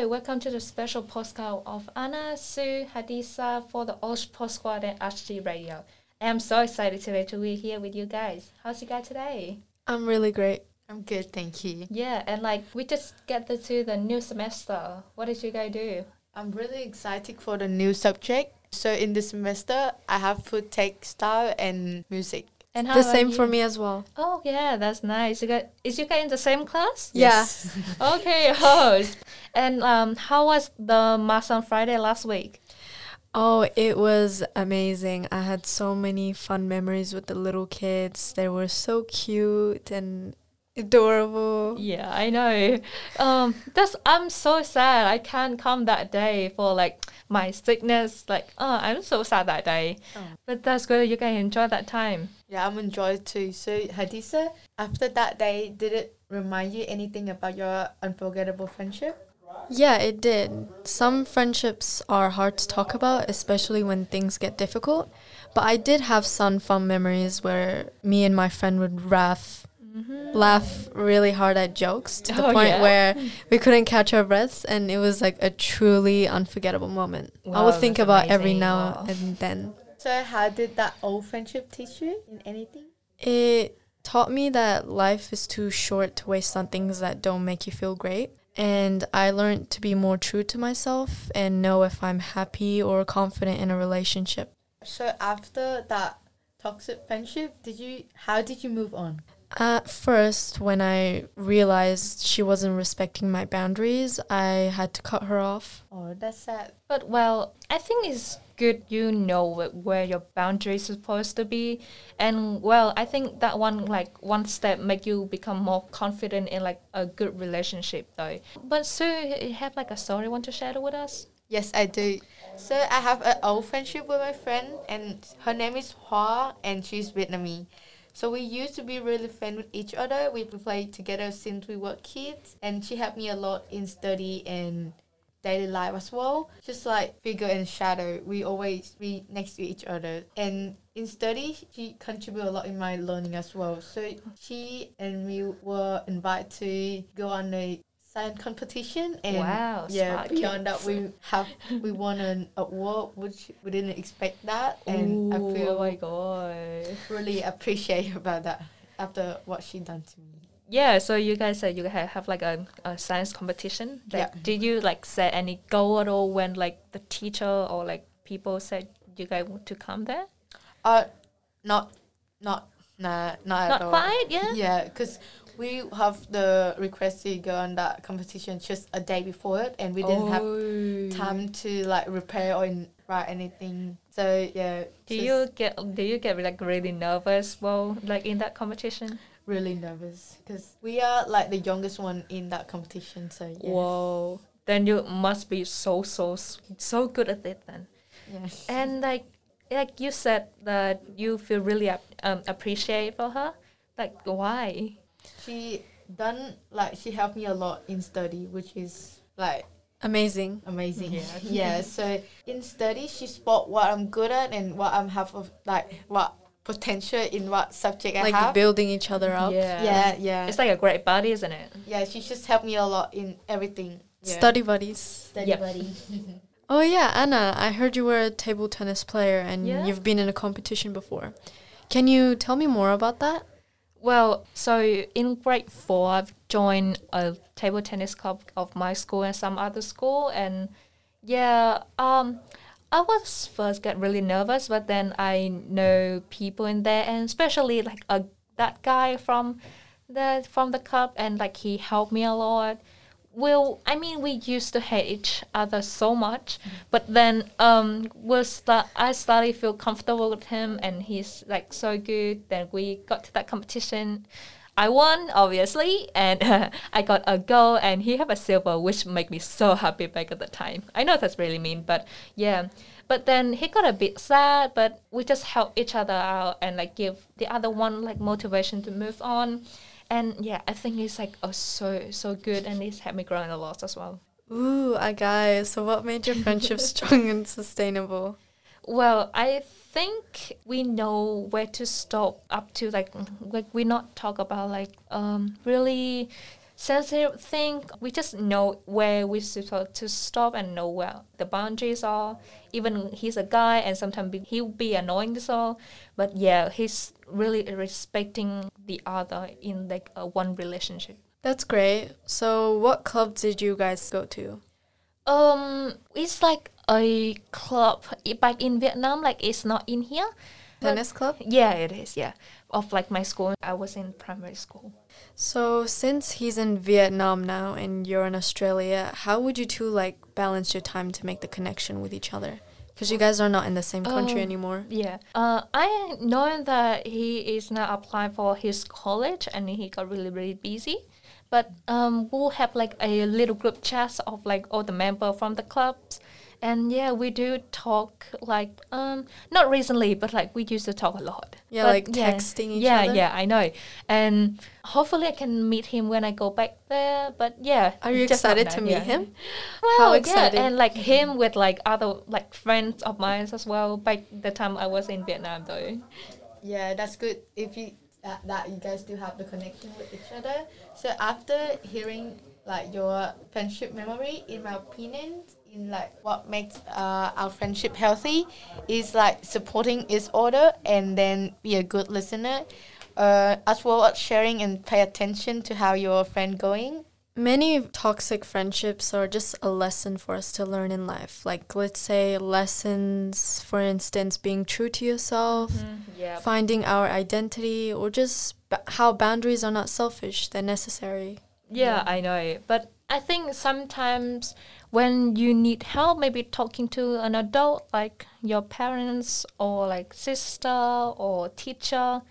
Hello, welcome to the special postcard of Anna, Sue, Hadisa for the Osh Pod Squad and RG Radio. I am so excited today to be here with you guys. How's you guys today? I'm really great. I'm good, thank you. Yeah, and we just get to the new semester. What did you guys do? I'm really excited for the new subject. So in this semester, I have food tech, style, and music. And how the same you? For me as well. Oh, yeah, that's nice. Is you guys in the same class? Yes. Yeah. Okay, host. And how was the mass on Friday last week? Oh, it was amazing. I had so many fun memories with the little kids. They were so cute and adorable. Yeah, I know. I'm so sad I can't come that day for my sickness. I'm so sad that day. Oh. But that's good. You can enjoy that time. Yeah, I'm enjoyed too. So Hadisa, after that day, did it remind you anything about your unforgettable friendship? Yeah, it did. Some friendships are hard to talk about, especially when things get difficult. But I did have some fun memories where me and my friend would laugh really hard at jokes to the point where we couldn't catch our breaths, and it was a truly unforgettable moment. Wow, I would think about every now and then. So how did that old friendship teach you in anything? It taught me that life is too short to waste on things that don't make you feel great, and I learned to be more true to myself and know if I'm happy or confident in a relationship. So after that toxic friendship, how did you move on? At first, when I realized she wasn't respecting my boundaries, I had to cut her off. Oh, that's sad. But, I think it's good you know where your boundaries are supposed to be. And, I think that one step make you become more confident in, a good relationship, though. But, Sue, you have, a story you want to share with us? Yes, I do. So, I have an old friendship with my friend, and her name is Hoa, and she's Vietnamese. So we used to be really friends with each other. We played together since we were kids. And she helped me a lot in study and daily life as well. Just figure and shadow. We always be next to each other. And in study, she contributed a lot in my learning as well. So she and me were invited to go on a science competition. And wow, yeah, beyond that, we won an award, which we didn't expect that. And I feel really appreciate about that after what she done to me. Yeah, so you guys said you have a science competition. Did you set any goal at all when the teacher or people said you guys want to come there? Not at all. Not quite, yeah? Yeah, because we have the request to go on that competition just a day before it, and we didn't have time to prepare or write anything. So yeah. Do you get really nervous while in that competition? Really nervous because we are the youngest one in that competition. So yeah. Whoa! Then you must be so good at it then. Yes. And you said that you feel really appreciated for her. Why? She done she helped me a lot in study, which is amazing. Yeah. Yeah. So in study, she spot what I'm good at and what I'm have of what potential in what subject I have. Building each other up. Yeah. Yeah. Yeah. It's a great buddy, isn't it? Yeah. She just helped me a lot in everything. Yeah. Study buddies. Buddies. Oh yeah, Anna. I heard you were a table tennis player and you've been in a competition before. Can you tell me more about that? Well, so in grade 4, I've joined a table tennis club of my school and some other school. And I was first got really nervous, but then I know people in there, and especially that guy from the club, and he helped me a lot. Well, I mean, we used to hate each other so much, but then I started feel comfortable with him, and he's so good. Then we got to that competition. I won, obviously, and I got a gold, and he had a silver, which made me so happy back at the time. I know that's really mean, but yeah. But then he got a bit sad, but we just help each other out and give the other one motivation to move on. And yeah, I think it's so good, and it's helped me grow in the loss as well. Ooh, guys, so what made your friendship strong and sustainable? Well, I think we know where to stop up to we not talk about really sensitive thing. We just know where we're supposed to stop and know where the boundaries are. Even he's a guy, and sometimes he'll be annoying as well. But yeah, he's really respecting the other in like a one relationship. That's great. So what club did you guys go to? It's like a club back in Vietnam, like it's not in here. Tennis club? Yeah, it is, yeah. Of like my school. I was in primary school. So since he's in Vietnam now and you're in Australia, how would you two like balance your time to make the connection with each other? Because you guys are not in the same country anymore. Yeah. I know that he is now applying for his college and he got really, really busy. But we'll have like a little group chat of like all the members from the clubs. And yeah, we do talk like, not recently, but like we used to talk a lot. Yeah, but like texting each other. Yeah, I know. And hopefully I can meet him when I go back there. But yeah. Are you excited to meet him? Well, how excited. Yeah, and like him with like other like friends of mine as well by the time I was in Vietnam though. Yeah, that's good. If you that you guys do have the connection with each other. So after hearing like your friendship memory, in my opinion, in like what makes our friendship healthy is like supporting each other and then be a good listener, as well as sharing and pay attention to how your friend going. Many toxic friendships are just a lesson for us to learn in life. Like, let's say lessons, for instance, being true to yourself, finding our identity, or just how boundaries are not selfish, they're necessary. Yeah, I know. But I think sometimes when you need help, maybe talking to an adult, like your parents or like sister or teacher,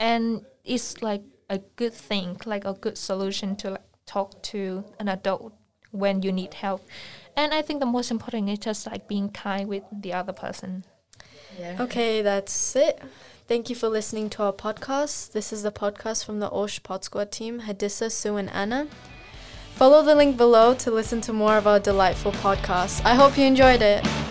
and it's like a good thing, like a good solution to like talk to an adult when you need help. And I think the most important is just like being kind with the other person. Yeah. Okay, that's it. Thank you for listening to our podcast. This is the podcast from the Osh Pod Squad team, Hadissa, Sue, and Anna. Follow the link below to listen to more of our delightful podcasts. I hope you enjoyed it.